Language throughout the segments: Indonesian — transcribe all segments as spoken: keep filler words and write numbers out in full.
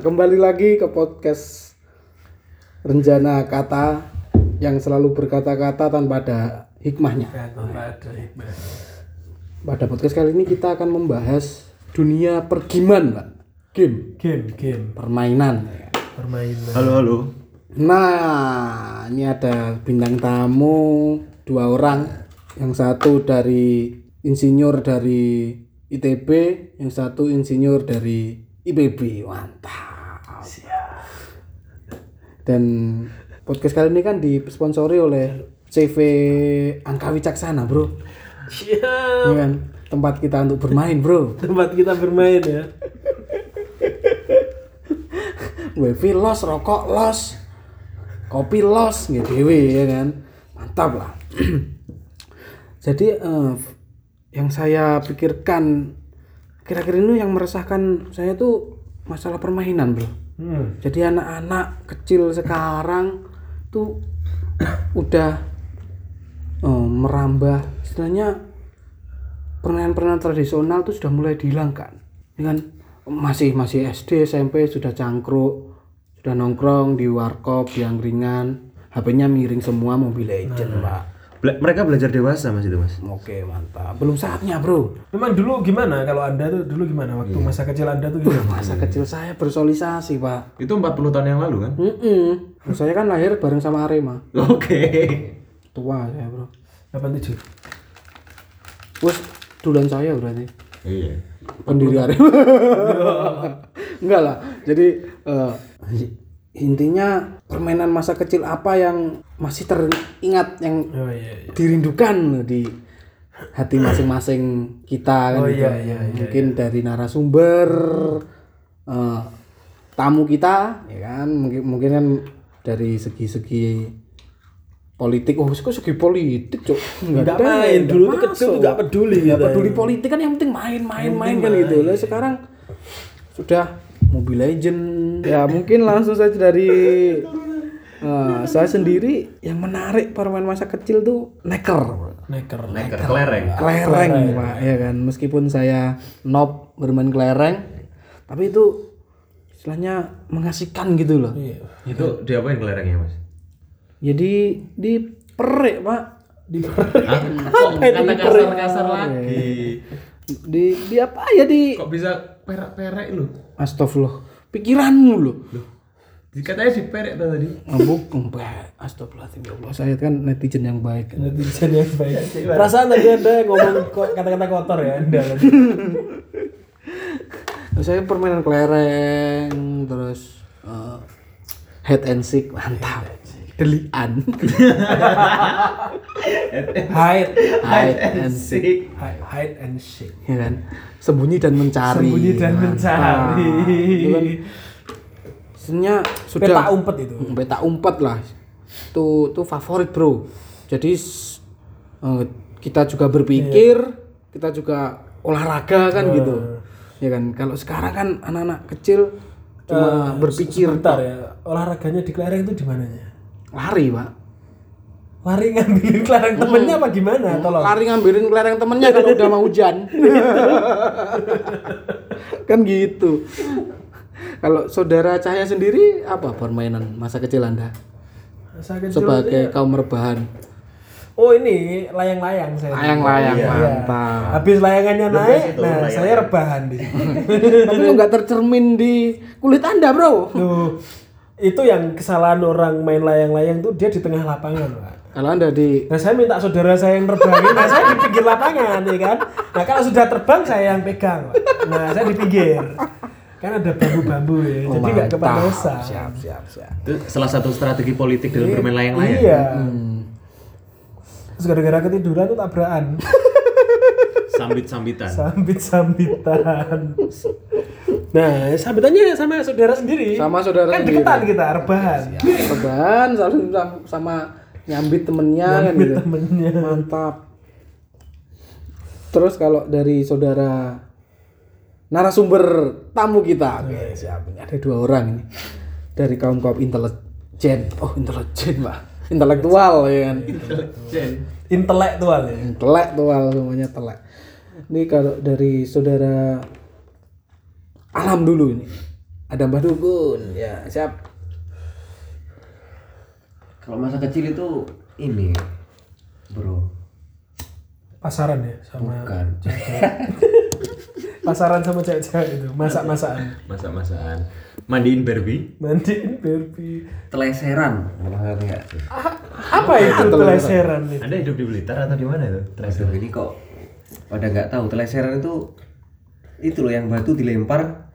Kembali lagi ke podcast Renjana Kata yang selalu berkata-kata tanpa ada hikmahnya. Tanpa ada hikmah. Pada podcast kali ini kita akan membahas dunia pergiman, Pak. Game, game, game, permainan. Permainan. Halo, halo. Nah, ini ada bintang tamu dua orang. Yang satu dari insinyur dari I T B, yang satu insinyur dari I B B. Mantap. Siap. Dan podcast kali ini kan disponsori oleh C V Angkawi Caksana, Bro. Siap. Kan? Tempat kita untuk bermain, Bro. Tempat kita bermain ya. Wifi los, rokok los, kopi los, nggih dhewe ya kan. Mantap lah. Jadi eh, yang saya pikirkan kira-kira ini yang meresahkan saya tuh masalah permainan, Bro. Hmm. Jadi anak-anak kecil sekarang tuh udah eh, merambah, istilahnya permainan-permainan tradisional tuh sudah mulai dihilangkan. Dengan masih masih S D, S M P sudah cangkruk, sudah nongkrong di warkop, di angkringan, H P-nya miring semua, Mobile Legend, nah, Pak. Bela- mereka belajar dewasa Mas itu, Mas. Oke, mantap. Belum saatnya, Bro. Memang dulu gimana kalau Anda tuh dulu gimana waktu iya. masa kecil Anda tuh gimana? Masa kecil saya bersosialisasi, Pak. Itu empat puluh tahun yang lalu kan? Heeh. Saya kan lahir bareng sama Arema. Oke. Tua saya, Bro. delapan puluh tujuh Wes, duluan saya berarti. Iya. Pendiri Arema. Enggak lah. Jadi uh, intinya permainan masa kecil apa yang masih teringat, yang oh, iya, iya. dirindukan di hati masing-masing kita kan. Oh, iya, iya, iya, mungkin iya. dari narasumber uh, tamu kita ya kan, mungkin mungkin kan dari segi-segi politik. Oh, kok segi politik, Cok? Enggak main dulu tuh kecil enggak peduli ya. Enggak peduli politik kan, yang penting main-main main kan gitu. Lah sekarang sudah Mobile Legend. Ya, mungkin langsung saja dari uh, saya sendiri yang menarik permainan masa kecil tuh neker. Neker, neker kelereng. Kelereng, Pak, ya kan. Meskipun saya noob bermain kelereng, tapi itu istilahnya mengasihkan gitu loh. Iya. Itu diapain kelerengnya, Mas? Jadi di perek, Pak. Di perek. Apa itu di perek? Kasar-kasar lagi. Di di apa ya di? Kok bisa perak-perak lu? Astagfirullah. Pikiranmu lu. Loh. Dikatanya di perek tadi. Mabuk kembali. Astagfirullahaladzim, ya Allah. Saya kan netizen yang baik. Kan? Netizen yang baik. Perasaan tadi Anda ngomong kata-kata kotor ya Anda. Saya permainan kelereng, terus uh, head and seek, mantap. Delian. hide, hide and seek, hide, hide and seek. Ya kan? Sembunyi dan mencari. Sembunyi dan nah, mencari. Nah, sebenarnya sudah peta umpet itu. Peta umpet lah. Itu itu favorit, Bro. Jadi uh, kita juga berpikir, yeah. kita juga olahraga kan uh. gitu. Ya kan? Kalau sekarang kan anak-anak kecil cuma uh, berpikir. Sebentar ya. Olahraganya di kelereng itu di mananya? Lari, Pak. Lari ngambilin kelereng hmm. temennya apa gimana? Tolong. Lari ngambilin kelereng temennya kalau udah mau hujan. Kan gitu. Kalau saudara Cahaya sendiri apa permainan masa kecil Anda? Masa kecil sebagai ya. kaum rebahan. Oh, ini layang-layang saya. Layang-layang, iya. Mantap. Habis layangannya Lepas naik, itu, nah layang. saya rebahan di sini. Tapi lu enggak tercermin di kulit Anda, Bro. Tuh. Itu yang kesalahan orang main layang-layang tuh, dia di tengah lapangan, Pak. Kalau Anda di... Nah, saya minta saudara saya yang terbangin, nah saya di pinggir lapangan, ya kan? Nah, kalau sudah terbang, saya yang pegang, Pak. Nah, saya di pinggir. Kan ada bambu-bambu ya, oh, jadi nggak kepanasan. Siap, siap, siap. Itu salah satu strategi politik dalam bermain layang-layang. Iya. Hmm. Terus gara-gara ketiduran tuh tabrakan. Sambit-sambitan. Sambit-sambitan. Nah, sambitannya sama saudara sendiri. Sama saudara kan sendiri. Kan deketan kita, rebahan. Rebahan sama nyambit temennya. Nyambit kan temennya. Gitu. Mantap. Terus kalau dari saudara narasumber tamu kita. Oke, siap. Ada dua orang ini. Dari kaum-kaum intelijen. Oh, intelijen, Pak. Intelektual ya kan. Intelijen. Intelektual ya. Intelektual semuanya telek. Ini kalau dari saudara Alam dulu ini. Ada Mbah Dukun. Ya, siap. Kalau masa kecil itu ini, bro. Pasaran ya sama bukan. Pasaran sama cewek-cewek itu, masak-masakan. Masak-masakan. Mandiin Barbie, mandiin Barbie. Teleseran. A- apa itu teleseran itu? Anda hidup di Blitar atau di mana itu? Teleseran ini kok pada enggak tahu. Teleseran itu itu loh yang batu dilempar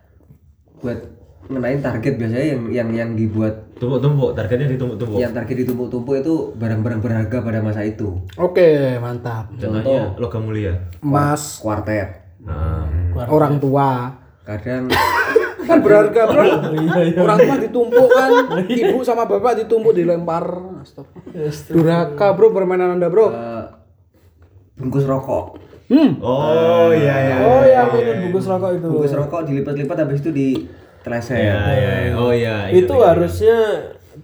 buat ngenain target, biasanya yang yang yang dibuat tumpuk-tumpuk, targetnya ditumpuk-tumpuk. Yang target ditumpuk-tumpuk itu barang-barang berharga pada masa itu. Oke, mantap. Contohnya logam mulia, emas, kuartet. Nah, kuartet. Orang tua. Kadang kan berharga bro, orang tua ditumpuk kan, ibu sama bapak ditumpuk dilempar, durhaka bro permainan Anda bro. Uh, bungkus rokok. Hmm. Oh iya iya. Oh iya, mainan bungkus rokok itu. Bungkus rokok dilipat-lipat habis itu diteleser. Iya iya. Oh iya. Itu harusnya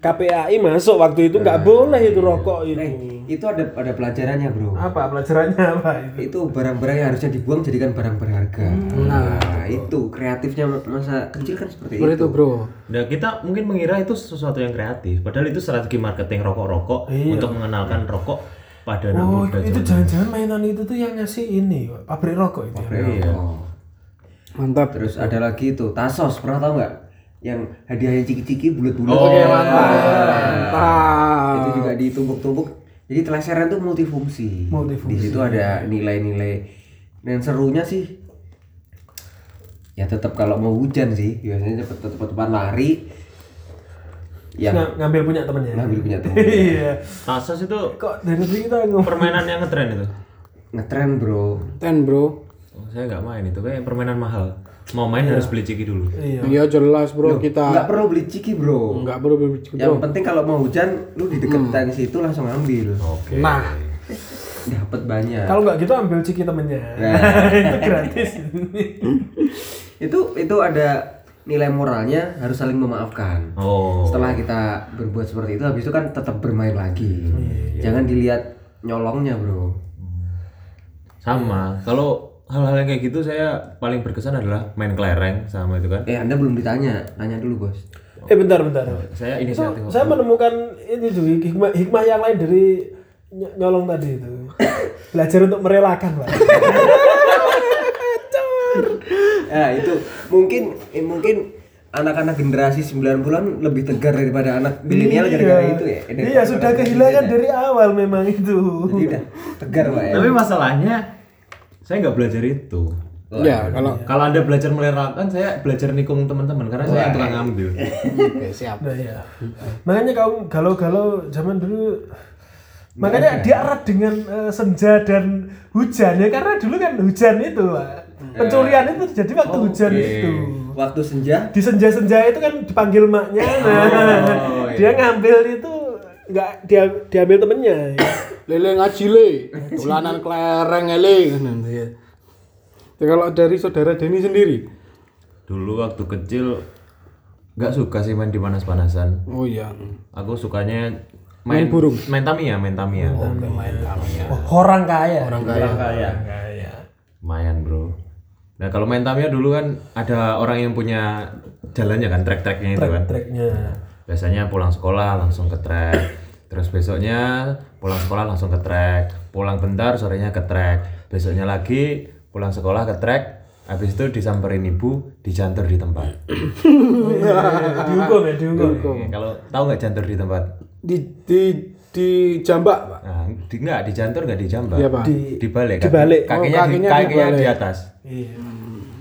K P A I masuk waktu itu, nggak boleh itu rokok itu. Itu ada ada pelajarannya bro. Apa pelajarannya apa itu? Itu barang-barang yang harusnya dibuang jadikan barang berharga. Hmm. Nah, nah itu kreatifnya masa kecil kan seperti itu. Itu bro. Nah kita mungkin mengira itu sesuatu yang kreatif, padahal itu strategi marketing rokok-rokok iya. Untuk mengenalkan rokok pada anak oh, muda. Oh itu jangan-jangan mainan itu tuh yang ngasih ini pabrik rokok itu. Pabrik ya. Rokok. Mantap. Terus ada lagi itu tasos, pernah tahu nggak? Yang hadiahnya ciki-ciki bulat-bulat. Oh ya, mantap. Mantap. Itu juga ditumpuk-tumpuk. Jadi teleseran itu multifungsi. multifungsi. Di situ ada nilai-nilai. Dan serunya sih ya tetap kalau mau hujan sih, biasanya cepet-cepetan lari. Yang Ng- ngambil punya temennya. Ngambil punya temen. Iya. Tasos itu kok dari kita permainan yang ngetren itu. Ngetren, bro. Ngetren, bro. Oh, saya enggak main itu, kayak permainan mahal. Mau main iya. Harus beli ciki dulu. Iya, iya jelas bro. Loh, kita nggak perlu beli ciki bro. Nggak perlu beli ciki bro. Yang penting kalau mau hujan, lu di dekat tangki hmm. situ langsung ambil. Oke. Okay. Nah, dapat banyak. Kalau nggak gitu ambil ciki temennya. Nah. Itu gratis. itu itu ada nilai moralnya, harus saling memaafkan. Oh. Setelah kita berbuat seperti itu, habis itu kan tetap bermain lagi. Hmm. Jangan dilihat nyolongnya bro. Sama. Kalau hal-hal yang kayak gitu saya paling berkesan adalah main kelereng sama itu kan. Eh Anda belum ditanya, tanya dulu bos. Eh bentar bentar. Saya ini saya saya menemukan ini juga hikmah, hikmah yang lain dari nyolong tadi itu. Belajar untuk merelakan pak. Ya itu mungkin eh, mungkin anak-anak generasi sembilan puluhan lebih tegar daripada anak milenial gara-gara itu ya. Eh, iya sudah kehilangan dari awal memang itu. Jadi udah tegar pak ya. Tapi masalahnya saya nggak belajar itu. Oh, ya, ya, kalau kalau Anda belajar melerakan, saya belajar nikung teman-teman karena oh, saya tukang ngambil. Oke, siap. Nah, ya. Makanya kaum galau-galau zaman dulu. Makanya diarat dengan uh, senja dan hujan ya, karena dulu kan hujan itu, Pak. Pencurian itu terjadi waktu oh, hujan okay. Itu. Waktu senja? Di senja-senja itu kan dipanggil maknya. Nah, oh, dia iya. Ngambil itu nggak dia diambil temennya. Ya. Lele ngaji le, tulanan kelereng eling. Ya kalau dari saudara Denny sendiri, dulu waktu kecil nggak suka sih main di panas-panasan. Oh iya. Aku sukanya main, main burung, main Tamiya, main Tamiya. Oh, okay. Main Tamiya. Oh, orang kaya. Orang kaya. Orang kaya. Kaya. Main bro. Nah kalau main Tamiya dulu kan ada orang yang punya jalannya kan, trek-treknya itu kan. Trek-treknya. Biasanya pulang sekolah langsung ke trek. Terus besoknya pulang sekolah langsung ke trek, pulang bentar sorenya ke trek, besoknya lagi pulang sekolah ke trek, habis itu disamperin ibu, dijantur di tempat. Dihukum ya, dihukum. Kalau tahu nggak jantur di tempat? Di di di jambak pak? Nah, di, nggak dijantur nggak dijambak. Iya pak. Di, dibalik. Dibalik. Kakinya, oh, kakinya, di, kakinya di atas. Iya.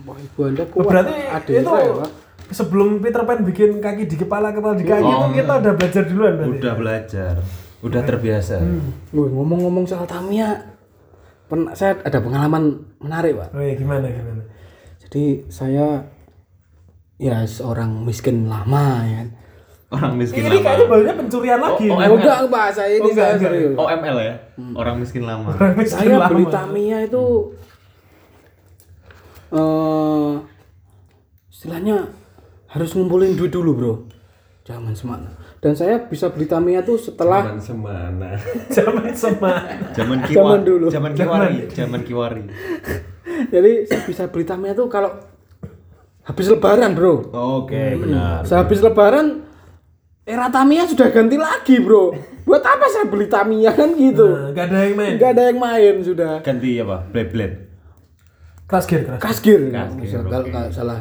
Wah ibu Anda kuat. Berarti ada itu. Ya, sebelum Peter Pan bikin kaki di kepala, kepala di kaki oh, itu kita udah belajar duluan berarti? Udah belajar, udah terbiasa. Hmm. Loh, ngomong-ngomong soal Tamiya, pernah saya ada pengalaman menarik pak. Oh iya gimana gimana? Jadi saya ya seorang miskin lama ya. Orang miskin ini lama. Ini kayaknya barunya pencurian lagi. Oh, oh enggak pak, saya ini oh, enggak, saya serius. O M L ya, hmm. orang miskin lama. Orang miskin saya lama. Beli Tamiya itu, hmm. uh, istilahnya harus ngumpulin duit dulu bro, zaman semana. Dan saya bisa beli Tamiya tuh setelah zaman semana, zaman semana, zaman kiwari, zaman dulu, zaman kiwari, zaman kiwari. Jadi saya bisa beli Tamiya tuh kalau habis lebaran, bro. Oke, okay, hmm. benar. Sehabis lebaran era Tamiya sudah ganti lagi, bro. Buat apa saya beli Tamiya kan gitu? Nah, gak ada yang main. Gak ada yang main sudah. Ganti apa? Blade Blade. Crash Gear, Crash Gear. Kalau nggak salah.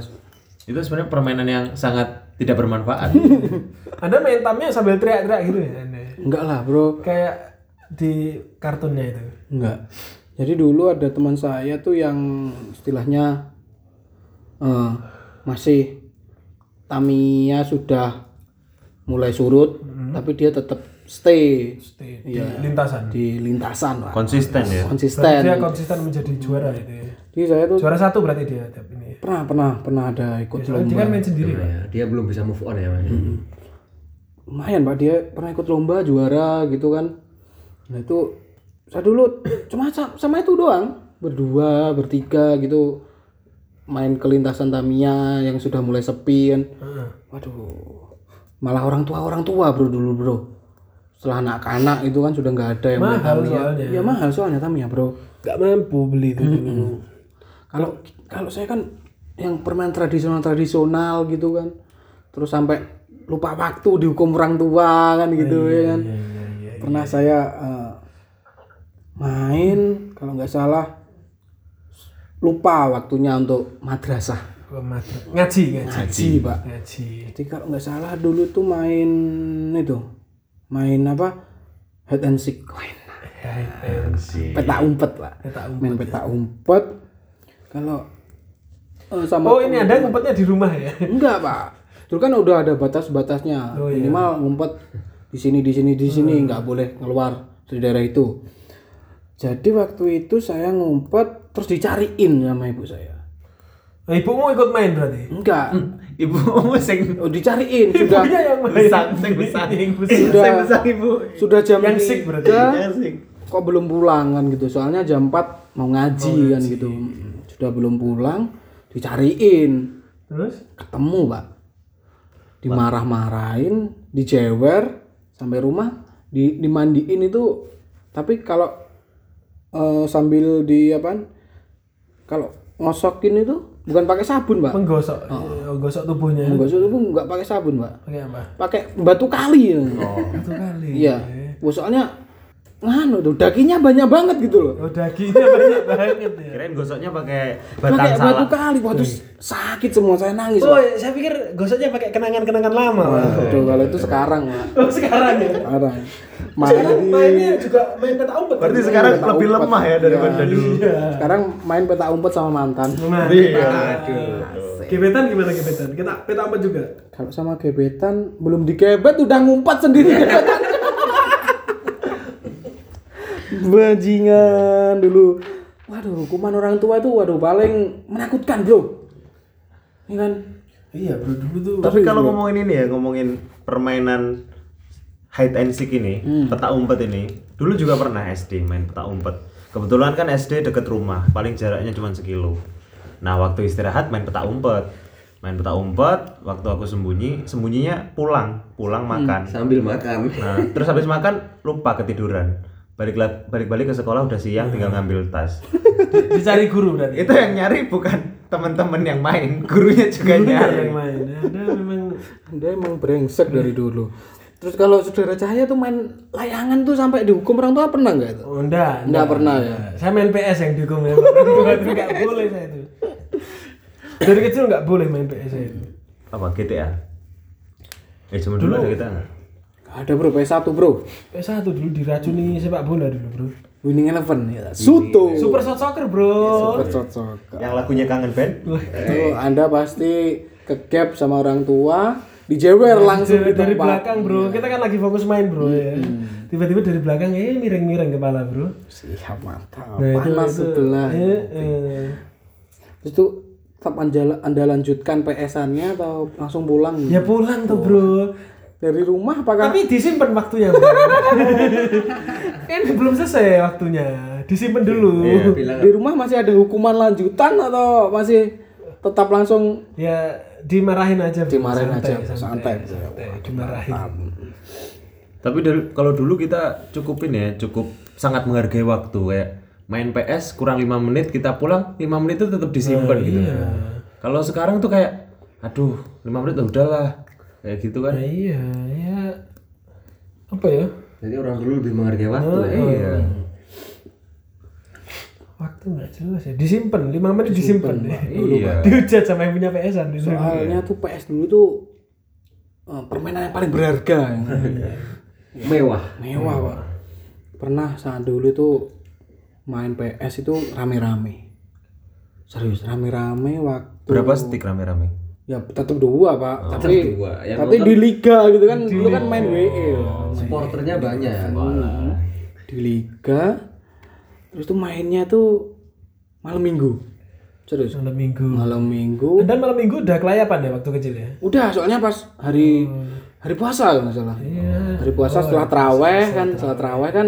Itu sebenarnya permainan yang sangat tidak bermanfaat. Anda main Tamiya sambil teriak-teriak gitu ya? Enggak lah, bro. Kayak di kartunnya itu. Enggak. Jadi dulu ada teman saya tuh yang istilahnya uh, masih Tamiya sudah mulai surut, hmm. tapi dia tetap stay, stay di ya, lintasan, di lintasan lah. Konsisten ya. Konsisten. Berarti dia konsisten menjadi juara itu. Ya. Jadi saya tuh juara satu berarti dia tiap ini. Pernah pernah pernah ada ikut ya, lomba. Dia kan main sendiri. Ya, ya. Dia belum bisa move on ya. Hmm. Lumayan Pak, dia pernah ikut lomba juara gitu kan. Nah itu saya dulu cuma sama itu doang, berdua, bertiga gitu main ke lintasan Tamiya yang sudah mulai sepi kan. Hmm. Waduh. Malah orang tua orang tua bro dulu bro, setelah anak-anak itu kan sudah nggak ada yang mahal soalnya ya, ya mahal soalnya Tamiya bro, nggak mampu beli itu dulu. Mm-hmm. Kalau kalau saya kan yang permainan tradisional tradisional gitu kan, terus sampai lupa waktu dihukum orang tua kan gitu. Ay, ya kan iya, iya, iya, pernah iya. Saya uh, main kalau nggak salah lupa waktunya untuk madrasah. Ngaji, ngaji, ngaji, Pak. Ngaji. Jadi kalau nggak salah dulu tuh main itu, main apa? Hide and seek. Hide and seek. Peta umpet, Pak. Peta umpet. Main peta umpet. Kalau uh, sama oh ini ada ngumpetnya di rumah ya? Enggak, Pak. Dulu kan udah ada batas-batasnya. Oh, minimal iya. Ngumpet di sini, di sini, di sini nggak hmm. boleh keluar dari daerah itu. Jadi waktu itu saya ngumpet terus dicariin sama ibu saya. Nah, ibumu ikut main berarti? Enggak. Ibumu sing oh, dicariin sudah. Ibunya yang main. Sing besareng besar ibu. Sudah jam yang sik berarti. Yang sik. Kok belum pulang kan gitu. Soalnya jam empat mau ngaji oh, kan ngaji. Gitu. Sudah belum pulang, dicariin. Terus ketemu, Pak. Dimarah-marahin, dijewer sampai rumah, di dimandiin itu. Tapi kalau uh, sambil di apaan? Kalau ngosokin itu bukan pakai sabun, Pak. Menggosok. Oh. Gosok tubuhnya. Menggosok tubuh enggak pakai sabun, Pak. Pakai apa? Pakai batu kali. Oh, batu kali. Iya. Wah, soalnya nganu tuh dakinya banyak banget gitu loh. Oh, dakinya banyak banget ya. Kirain gosoknya pakai batang salak. Pakai batu kali. Wah, terus sakit semua, saya nangis. Oh, Pak. Saya pikir gosoknya pakai kenangan-kenangan lama. Waduh, kalau itu sekarang, Pak. Oh, sekarang ya. Sekarang. Main mainnya juga main peta umpet. Berarti kan? Sekarang peta lebih umpet. Lemah ya daripada ya. Dulu. Iya. Sekarang main peta umpet sama mantan. Nah, iya. Aduh. Gebetan gimana gebetan? Kita peta umpet juga. Kalau sama gebetan belum digebet udah ngumpet sendiri gebetan. Bajingan dulu. Waduh, hukuman orang tua itu waduh paling menakutkan, bro. Iya kan? Iya, bro dulu tuh. Tapi kalau bro. Ngomongin ini ya, ngomongin permainan hide and seek ini, hmm. peta umpet ini. Dulu juga pernah S D main peta umpet. Kebetulan kan S D deket rumah, paling jaraknya cuma sekilo. Nah, waktu istirahat main peta umpet. Main peta umpet, waktu aku sembunyi, sembunyinya pulang, pulang makan. Hmm, sambil makan. Nah, terus habis makan lupa ketiduran. Balik balik-balik ke sekolah udah siang, tinggal ngambil tas. Dicari guru berarti. Itu yang nyari bukan teman-teman yang main, gurunya juga gurunya nyari. Yang main. Anda memang Anda emang brengsek dari dulu. Terus kalau saudara Cahaya tuh main layangan tuh sampai dihukum orang tua pernah nggak itu? Oh, enggak, enggak, enggak pernah ya. Saya main P S yang dihukum ya. Nggak boleh saya itu. Dari kecil nggak boleh main P S saya itu. Apa G T A? Eh cuma dulu ada G T A nggak? Ada bro, P S satu bro. P S satu dulu diracuni sepak bola dulu bro. Winning Eleven ya. Suto. Super Shot Soccer bro. Ya, Super Shot Soccer. Yang lagunya Kangen Band. Itu Anda pasti kegap sama orang tua. Dijewer langsung dari, dari belakang bro, kita kan lagi fokus main bro hmm. ya. Tiba-tiba dari belakang eh miring-miring kepala bro. Siap mantap. Nah, panas sebelah. Eh, eh. Terus tuh tetap anda, anda lanjutkan P S-annya atau langsung pulang? Ya pulang tuh bro. Dari rumah apakah? Tapi disimpan waktunya bro. Kan belum selesai waktunya, disimpan dulu. Ya, di rumah masih ada hukuman lanjutan atau masih tetap langsung? Ya. Dimarahin aja, dimarahin santai, aja, santai, santai, santai. Wah, dimarahin. Tapi dari, kalau dulu kita cukupin ya, cukup sangat menghargai waktu kayak main P S kurang lima menit kita pulang, lima menit itu tetap disimpan oh, gitu. Iya. Kalau sekarang tuh kayak aduh, lima menit udahlah. Kayak gitu kan. Ya, iya, ya. Apa ya? Jadi orang dulu lebih menghargai waktu. Oh, ya. Iya. Waktu enggak jelas ya. Disimpan, lima menit disimpan. Iya. Dihujat sama yang punya P S an dulu. Soalnya tuh P S dulu tuh uh, permainan yang paling berharga. Ya. Mewah. Mewah, Pak. Pernah saat dulu tuh main P S itu rame-rame. Serius, rame-rame waktu. Berapa stick rame-rame? Ya tetap dua, Pak. Oh, tapi dua. Tapi nonton, di liga gitu kan. Dulu kan main W E. Oh, supporternya banyak. Nah, di liga terus tuh mainnya tuh malam Minggu. Serius. Malam Minggu. Malam Minggu. Dan malam Minggu udah kelayapan ya waktu kecil ya? Udah, soalnya pas hari hmm. hari puasa kalau enggak salah. Yeah. Hari puasa oh, setelah tarawih kan, setelah tarawih kan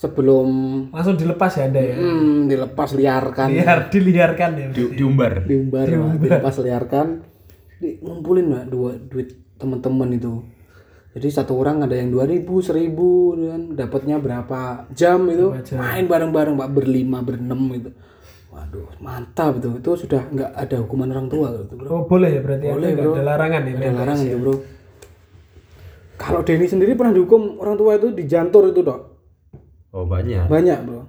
sebelum langsung dilepas ya Anda ya. Hmm, dilepas liarkan. Liar, diliarkan ya. Di, diumbar. Diumbar, diumbar. Nah, dilepas liarkan. Di, ngumpulin Mbak dua duit teman-teman itu. Jadi satu orang ada yang dua ribu, seribu kan, dapatnya berapa jam itu. Jam. Main bareng-bareng Mbak berlima, berenam gitu. Waduh, mantap itu. Itu sudah enggak ada hukuman orang tua gitu, Bro. Oh, boleh ya berarti boleh, ada, ada larangan ya. Ada larangan ya, Bro. Kalau Denny sendiri pernah dihukum orang tua itu dijantur itu, Dok? Oh banyak. Banyak bro.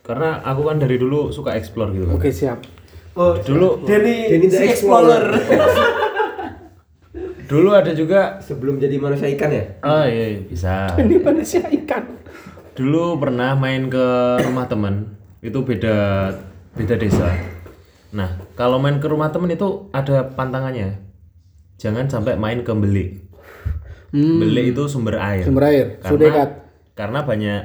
Karena aku kan dari dulu suka explore gitu. Oke okay, siap. Oh dulu. Denny Denny the explorer. Dulu ada juga sebelum jadi manusia ikan ya. Oh iya, iya bisa. Denny manusia ikan. Dulu pernah main ke rumah teman. Itu beda beda desa. Nah kalau main ke rumah teman itu ada pantangannya. Jangan sampai main ke belik. Hmm. Belik itu sumber air. Sumber air. Karena, karena banyak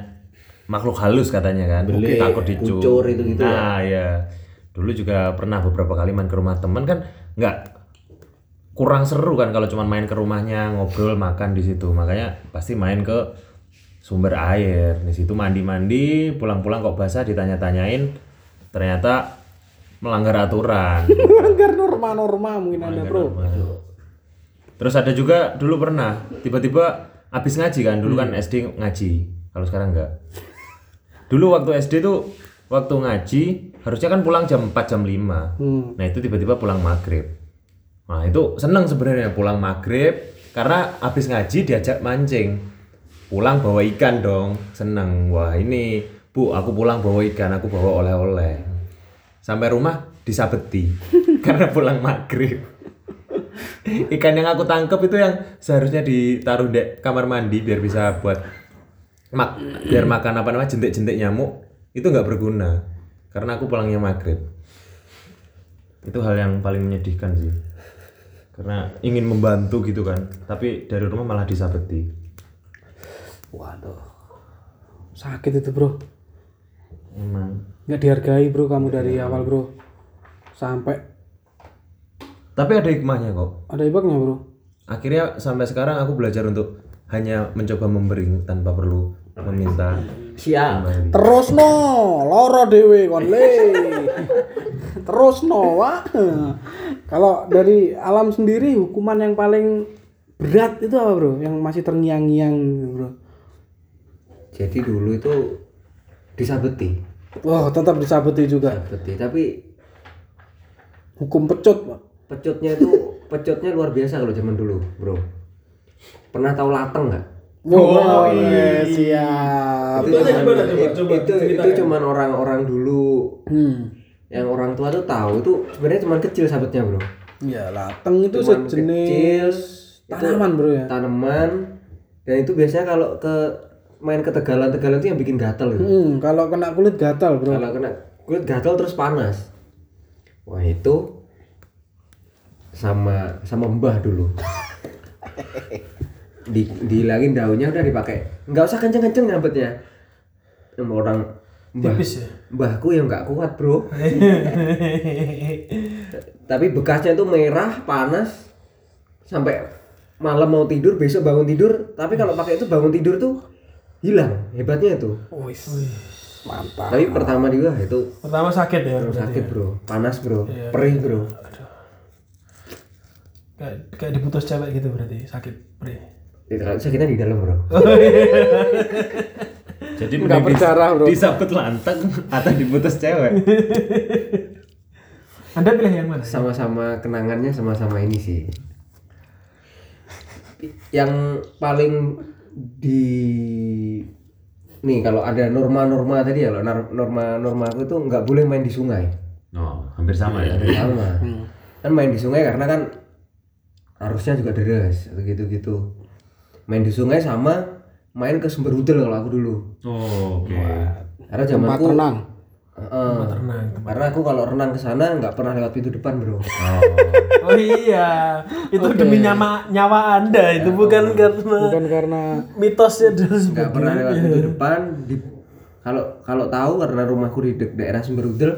makhluk halus katanya kan, Beli, takut dicur itu gitu. Nah ya. Ya, dulu juga pernah beberapa kali main ke rumah teman kan, nggak kurang seru kan kalau cuma main ke rumahnya ngobrol makan di situ, makanya pasti main ke sumber air di situ mandi-mandi, pulang-pulang kok basah ditanya-tanyain, ternyata melanggar aturan. Melanggar norma-norma mungkin ada bro. Norma. Terus ada juga dulu pernah tiba-tiba abis ngaji kan, dulu kan hmm. S D ngaji, kalau sekarang nggak. Dulu waktu S D tuh waktu ngaji harusnya kan pulang jam empat jam lima. Hmm. Nah, itu tiba-tiba pulang maghrib. Nah, itu seneng sebenarnya pulang maghrib karena habis ngaji diajak mancing. Pulang bawa ikan dong, seneng. Wah, ini, Bu, aku pulang bawa ikan, aku bawa oleh-oleh. Sampai rumah disabeti karena pulang maghrib. Ikan yang aku tangkap itu yang seharusnya ditaruh di kamar mandi biar bisa buat Mak, biar makan apa namanya jentik-jentik nyamuk itu nggak berguna karena aku pulangnya maghrib. Itu hal yang paling menyedihkan sih karena ingin membantu gitu kan tapi dari rumah malah disabeti. Waduh sakit itu bro, emang nggak dihargai bro kamu dari hmm. awal bro sampai. Tapi ada hikmahnya kok, ada hikmahnya bro. Akhirnya sampai sekarang aku belajar untuk hanya mencoba memberi tanpa perlu meminta. Siap. Terus no, loro dewe konle. Terus no, Wak. Kalau dari alam sendiri hukuman yang paling berat itu apa, Bro? Yang masih terngiang-ngiang, Bro. Jadi dulu itu disabeti. Wah, wow, tetap disabeti juga. Disabeti, tapi hukum pecut, Pak. Pecutnya itu pecutnya luar biasa kalau zaman dulu, Bro. Pernah tahu lateng nggak? Oh, oh iya siap. Itu cuman, itu, itu, itu cuman orang-orang dulu hmm. yang orang tua tuh tahu itu sebenarnya cuman kecil sabetnya bro. Ya lateng itu cuman sejenis tanaman bro ya. Tanaman dan itu biasanya kalau ke main ketegalan-tegalan itu yang bikin gatal gitu. Hmm, kalau kena kulit gatal bro. Kalau kena kulit gatal terus panas. Wah itu sama sama mbah dulu. Di dihilangin daunnya udah dipakai, nggak usah kenceng-kenceng nyabetnya. Sama orang mbah, tipis ya? Mbahku yang nggak kuat bro. Tapi bekasnya itu merah panas sampai malam mau tidur, besok bangun tidur. Tapi kalau pakai itu bangun tidur tuh hilang, hebatnya itu. Uis. Mantap. Tapi pertama juga itu. Pertama sakit ya. Sakit bro, panas bro, ya, perih bro. Kayak, kayak diputus cewek gitu berarti sakit perih. Sakitnya di dalam bro. Oh, iya. Jadi nggak percara bro. Disabet lantak atau diputus cewek. Anda pilih yang mana? Sama-sama kenangannya sama-sama ini sih. Yang paling di nih kalau ada norma-norma tadi ya, loh, norma-norma aku itu nggak boleh main di sungai. Oh, hampir sama ya. Hampir sama. Kan main di sungai karena kan arusnya juga deras atau gitu-gitu. Main di sungai sama main ke sumber hotel kalau aku dulu. Oh, oke. Okay. Karena zamanku renang. Uh, renang. Karena aku kalau renang ke sana enggak pernah lewat pintu depan, Bro. Oh. Oh iya. Itu okay. Demi nyawa nyawa Anda ya, itu bukan oh, karena bukan karena mitosnya terus enggak pernah lewat pintu depan. Di, kalau kalau tahu karena rumahku di de- daerah sumber hotel,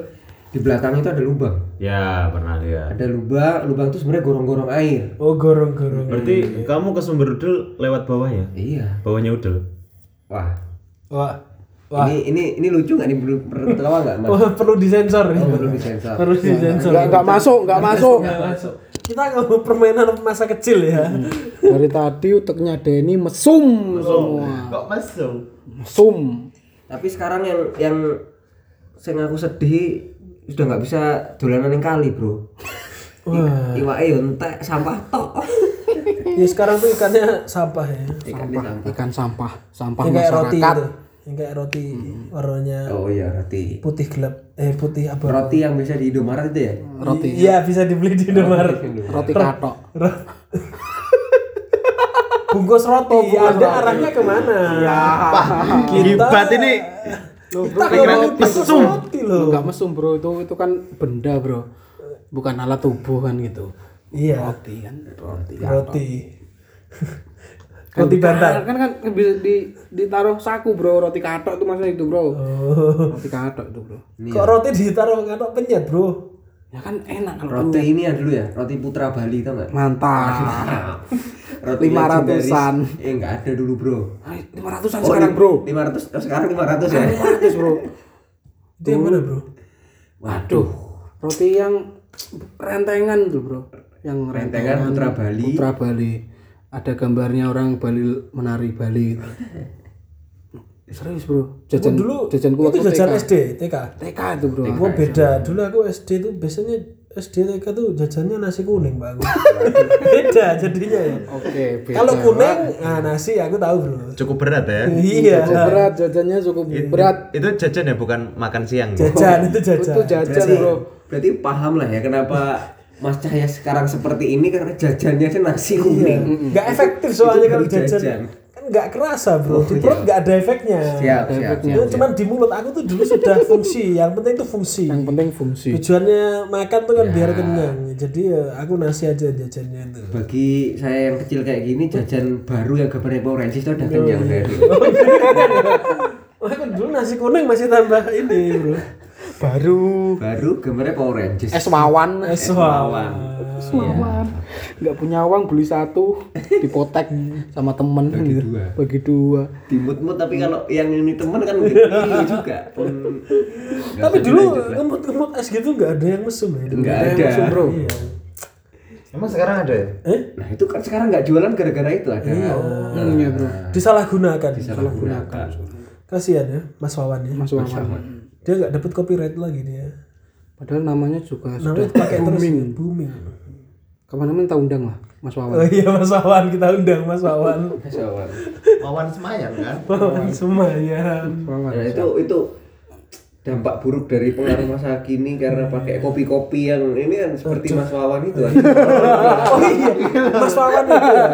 di belakang itu ada lubang. Ya, pernah lihat. Ada lubang, lubang itu sebenarnya gorong-gorong air. Oh, gorong-gorong. Berarti hmm. kamu ke sumber udel lewat bawahnya? Iya. Bawahnya udel. Wah. Wah. Wah. Ini ini ini lucu enggak nih, perlu tertawa enggak, Mas? Oh, perlu disensor. Oh, perlu disensor. Perlu disensor. Enggak enggak masuk, enggak masuk. Enggak masuk. Kita kalau permainan masa kecil ya. Hmm. Dari tadi uteknya Denny mesum semua. Kok mesum? Mesum. Tapi sekarang yang yang sing aku sedih sudah nggak bisa dolanan yang kali, Bro. I- iwake yo entek sampah tok. Ya sekarang tuh ikannya sampah ya. Ikannya sampah. Ikan sampah, sampah yang masyarakat. Yang kayak roti hmm. warnanya. Oh iya, roti. Putih gelap. Eh putih apa? Roti yang bisa di Indomaret itu ya? Roti. Iya, bisa dibeli di Indomaret. Roti katok. Bungkus roti. Ada arahnya kemana? Ya. Gibat ini loh, bro, kita mesum. Enggak mesum, Bro. Itu itu kan benda, Bro. Bukan alat tubuh kan gitu. Iya. Roti kan. Roti. Roti. Roti bantal. Kan kan bisa di ditaruh saku, Bro. Roti katok itu maksudnya itu, Bro. Oh. Roti katok itu, Bro. Ini kok ya. Roti ditaruh katok penyet, Bro? Ya kan enak kan. Roti dulu. Ini ya dulu ya, roti Putra Bali tau enggak? Mantap. Roti lima ratusan. Eh enggak ada dulu, Bro. lima ratusan oh, sekarang, Bro. lima ratus oh, sekarang lima ratus ya. lima ratus, Bro. Itu yang mana, Bro? Waduh, roti yang rentengan tuh, Bro. Yang rentengan, rentengan Putra Bali. Putra Bali. Ada gambarnya orang Bali menari Bali. Serius, Bro. Jajan dulu, jajan gua itu jajan S D, T K. T K itu, Bro. Gua beda. Dulu aku S D itu biasanya S D T K tuh jajannya nasi kuning, Bang. Beda jadinya ya. Oke, beda. Kalau kuning, nah nasi aku tahu, Bro. Cukup berat ya? Iya. Cukup berat, jajannya cukup It, berat. Itu jajan ya, bukan makan siang. Jajan, itu jajan. Itu jajan, berarti, Bro. Berarti paham lah ya kenapa Mas Cahya sekarang seperti ini karena jajannya aja nasi kuning. Enggak iya. Efektif soalnya kalau jajan. jajan. Enggak kerasa, Bro. Oh, di perut enggak iya. Ada efeknya. Siap, ada siap, efeknya. Siap, cuman siap. Di mulut aku tuh dulu sudah fungsi. Yang penting tuh fungsi. Yang penting fungsi. Tujuannya makan tuh kan ya. Biar kenyang. Jadi aku nasi aja jajannya itu. Bagi saya yang kecil kayak gini, jajan baru yang gambarnya Power Rangers tuh udah kenyang kayak gitu. Aku dulu nasi kuning masih tambah ini, Bro. Baru baru gambarnya Power Rangers. Es wawan, es wawan. Selawan. Enggak punya uang beli satu, dipotek sama temen bagi gitu. Dua. Bagi dua. Dimut-mut tapi kalau yang ini temen kan begini juga. Pun, tapi dulu ngemut-ngemut es gitu enggak ada yang mesum ya. Enggak ada. Yang mesum, Bro. Iya. Emang sekarang ada ya? Eh? Nah, itu kan sekarang enggak jualan gara-gara itu ada. Iya, hmm, ya, Bro. Disalahgunakan, disalahgunakan. Kasihan ya Mas Wawan ya. Mas Wawan. Mas Wawan. Dia enggak dapat copyright lagi dia. Padahal namanya juga namanya sudah pakai booming. Terus booming. Kapan-kapan kita undang lah Mas Wawan. Oh iya Mas Wawan, kita undang Mas Wawan. Mas Wawan. Wawan Semayan kan? Wawan Semayan. Wawan. Nah, itu itu dampak buruk dari pengaruh masa kini karena pakai kopi-kopi yang ini kan seperti Mas Wawan itu. Oh iya. Mas Wawan itu ya.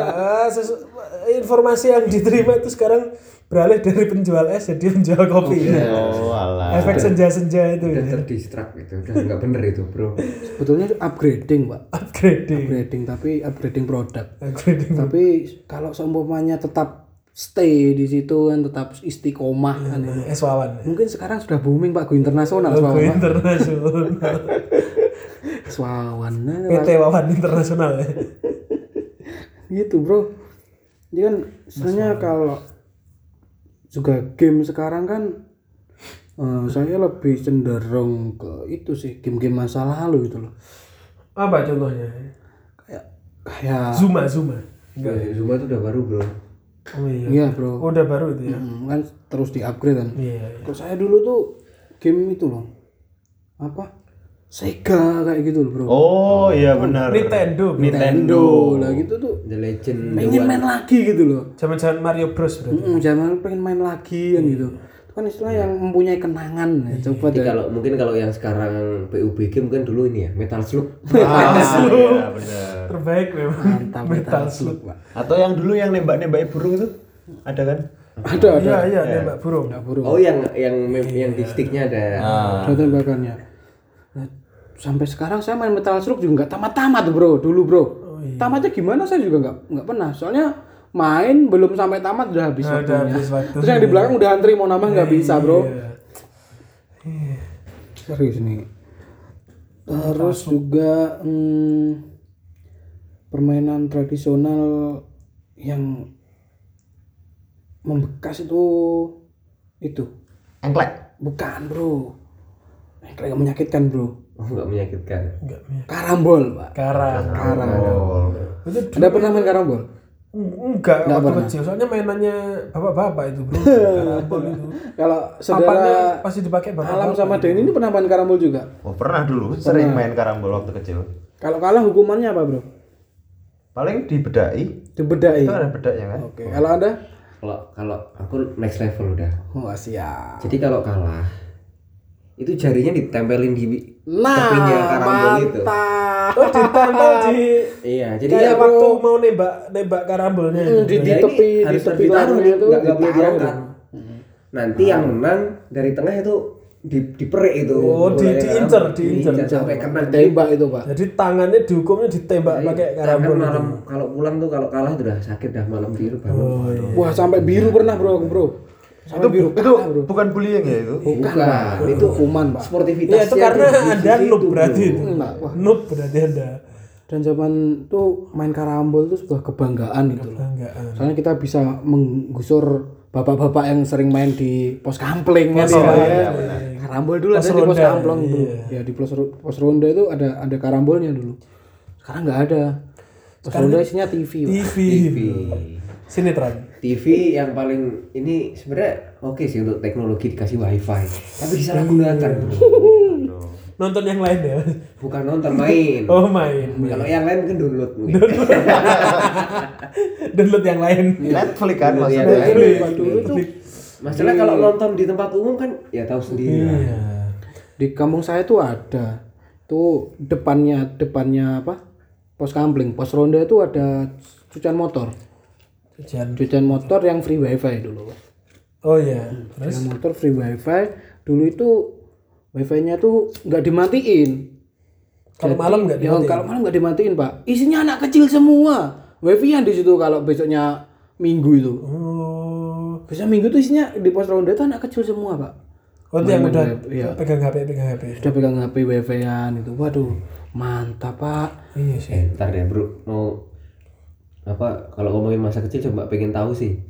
Sesu- informasi yang diterima itu sekarang beralih dari penjual es jadi penjual kopi. Oh, alah. Efek senja-senja itu. Udah ya. Terdistrak gitu. Udah enggak bener itu, Bro. Sebetulnya upgrading, Pak. Upgrading. Upgrading tapi upgrading produk. Upgrading. Tapi kalau seumpamanya tetap stay di situ kan tetap istiqomah ya, kan. Ya. Es Wawan. Mungkin sekarang sudah booming, Pak, go internasional, Pak. Go internasional. Es Wawan. P T Wawan internasional ya. Gitu, Bro. Jadi kan sebenarnya kalau juga game sekarang kan uh, saya lebih cenderung ke itu sih game-game masa lalu itu loh. Apa contohnya? Kayak kayak Zuma Zuma. Enggak, ya, Zuma itu udah baru, Bro. Oh iya. Iya, Bro. Oh, udah baru itu ya. Hmm, kan terus di-upgrade kan. Iya. Kalau saya dulu tuh game itu loh. Apa? Sega kayak gitu loh bro. Oh iya benar. Nintendo, Nintendo lah gitu tuh. The Legend. Pengen main lagi gitu loh. Zaman-zaman Mario Bros bro. Mm-hmm, zaman pengen main lagi kan gitu. Itu kan istilah yang mempunyai kenangan. Ya. Coba deh. Kalau mungkin kalau yang sekarang P U B G mungkin dulu ini ya Metal Slug. Metal Slug. Iya benar. Terbaik memang. Mantap Metal Slug. Atau yang dulu yang nembak-nembak burung itu ada kan? Ada ada. Iya iya nembak burung. Oh yang yang yang di sticknya ada. Ada tembakannya. Sampai sekarang saya main Metal Slug juga nggak tamat-tamat bro, dulu bro. Oh, iya. Tamatnya gimana saya juga nggak nggak pernah. Soalnya main belum sampai tamat udah habis nah, waktunya. Habis waktu terus ya. Yang di belakang udah antri mau nambah nggak bisa bro. Iya. Serius nih. Terus juga hmm, permainan tradisional yang membekas itu itu. Engklek. Bukan bro. Engklek nggak menyakitkan bro. Oh, enggak menyakitkan. Enggak menyakitkan. Karambol, Pak. Karambol. Karambol. Anda pernah main karambol? Enggak, waktu kecil. Soalnya mainannya bapak-bapak itu, bro. Karambol itu. Kalau saudara pasti dipakai bapak. Alam sama Denny ini pernah main karambol juga? Oh, pernah dulu. Sering main karambol waktu kecil. Kalau kalah hukumannya apa, bro? Paling dibedai. Dibedai. Itu ada bedaknya kan? Oke. Kalau Anda? Kalau kalau aku next level udah. Oh, siap. Jadi kalau kalah itu jarinya ditempelin di nah, tepinya karambol mantap. Itu. Oh, ditempel di. Iya, jadi ya waktu bro. Mau nembak nembak karambolnya hmm, di, di tepi nah, di tepi lalu itu enggak boleh diangkat. Nanti ah. yang menang dari tengah itu di diperik itu. Oh, di diincer, diincer sampai kena tembak itu, Pak. Jadi tangannya dihukumnya ditembak jadi, pakai karambol. Malam kalau pulang tuh kalau kalah udah sakit dah malam biru banget. Oh, iya. Wah, sampai biru pernah, Bro, Bro. Itu, biru, itu kalah, bukan bullying ya itu? Bukan, bukan. Itu hukuman Pak. Sportivitasnya. Ya, itu karena ada noob berarti itu. Noob berarti ada. Dan zaman tuh main karambol itu sebuah kebanggaan gitu loh. Soalnya kita bisa menggusur bapak-bapak yang sering main di pos kampling kan oh, ya. Karambol dulu ada di pos kampling iya. Bro. Ya di pos, pos ronda itu ada ada karambolnya dulu. Sekarang enggak ada. Pos sekarang ronda isinya T V. T V. T V. Sinetron. T V yang paling ini sebenarnya oke okay sih untuk teknologi dikasih wifi tapi disalahgunakan nonton yang lain ya bukan nonton main oh main kalau yang lain mungkin download mungkin download yang lain Netflix kan maksudnya Netflix itu masalah kalau nonton di tempat umum kan ya tahu sendiri iya. Di kampung saya tuh ada tuh depannya depannya apa pos kampling pos ronda itu ada cucian motor cucian motor yang free wifi dulu. Oh iya. Yeah. Terus yang motor free wifi dulu itu wifi-nya tuh nggak dimatiin. Kalau malam nggak dimatiin. Ya, kalau malam nggak dimatiin Pak. Isinya anak kecil semua. Wifi-nya di situ kalau besoknya minggu itu. Oh. Besok minggu tuh isinya di pos ronda itu anak kecil semua Pak. Oh itu yang udah ya. pegang H P, pegang H P. Udah pegang H P wifi-an itu. Waduh mantap Pak. Iya sih. Eh, ntar deh bro mau apa kalau ngomongin masa kecil coba pengen tahu sih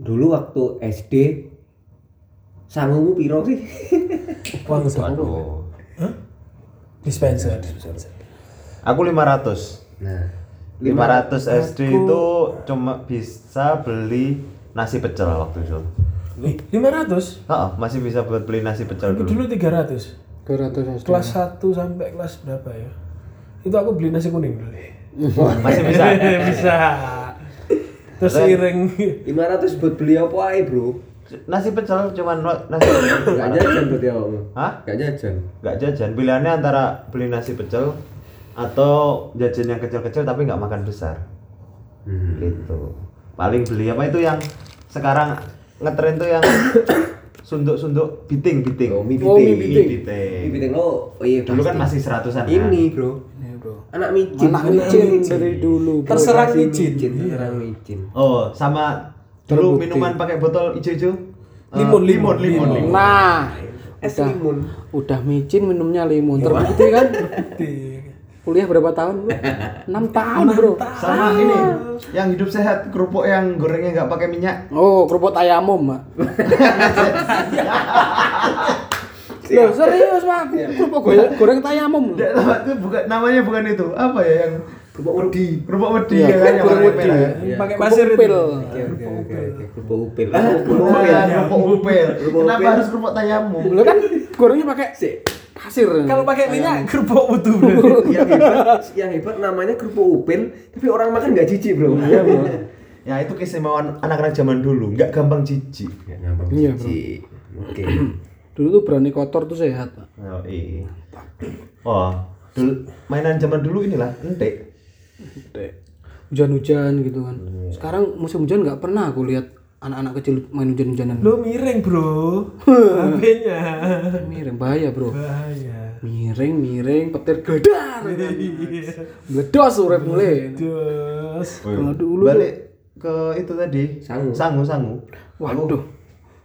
dulu waktu S D sangumu piro sih uang sangu huh? dispenser aku lima ratus nah lima ratus S D aku... itu cuma bisa beli nasi pecel waktu itu lima ratus heeh masih bisa buat beli nasi pecel dulu dulu tiga ratus kelas satu sampai kelas berapa ya itu aku beli nasi kuning dulu masih bisa bisa terus iring lima ratus buat beli apa ae bro nasi pecel cuman nasi enggak jajan buat ya hah enggak jajan enggak jajan pilihannya antara beli nasi pecel atau jajan yang kecil-kecil tapi enggak makan besar hmm. gitu paling beli apa itu yang sekarang ngetren tuh yang sunduk-sunduk biting biting oh mie biting mie biting mie biting, mie biting. Oh iya dulu kan masih seratusan ini kan? Bro anak micin anak micin dari dulu terserang micin terserang micin oh sama dulu terbukti. Minuman pakai botol ijo-ijo limun uh, limun limun, limun. Nah es udah, limun udah micin minumnya limun terbukti kan kuliah berapa tahun bro enam tahun bro sama ini yang hidup sehat kerupuk yang gorengnya enggak pakai minyak oh kerupuk tayamum Mak loh serius Pak, kerupuk goreng, goreng tayamum. Itu bukan namanya bukan itu. Apa ya yang kerupuk wedi? Kerupuk wedi ya kan yang warna merah. Pakai pasir itu. Kerupuk upil. Kerupuk upil. Kerupuk upil. Kenapa harus kerupuk tayamum? Lo kan gorengnya pakai pasir. Kalau pakai minyak kerupuk utuh. Yang hebat, yang hebat namanya kerupuk upin, tapi orang makan enggak jijik, Bro. Iya, Bro. Ya itu keistimewaan anak-anak zaman dulu, enggak gampang jijik. Enggak gampang jijik. Oke. Dulu tuh berani kotor tuh sehat, Pak. Oh, iya. Oh, dulu mainan zaman dulu inilah entek. Entek. Hujan-hujan gitu kan. Sekarang musim hujan enggak pernah aku lihat anak-anak kecil main hujan-hujanan. Lo miring, Bro. H P-nya. Miring bahaya, Bro. Bahaya. Miring, miring, petir gedar. Meledos urip mulai. Dulu balik ke itu tadi, sangu. Sangu, sangu. Waduh.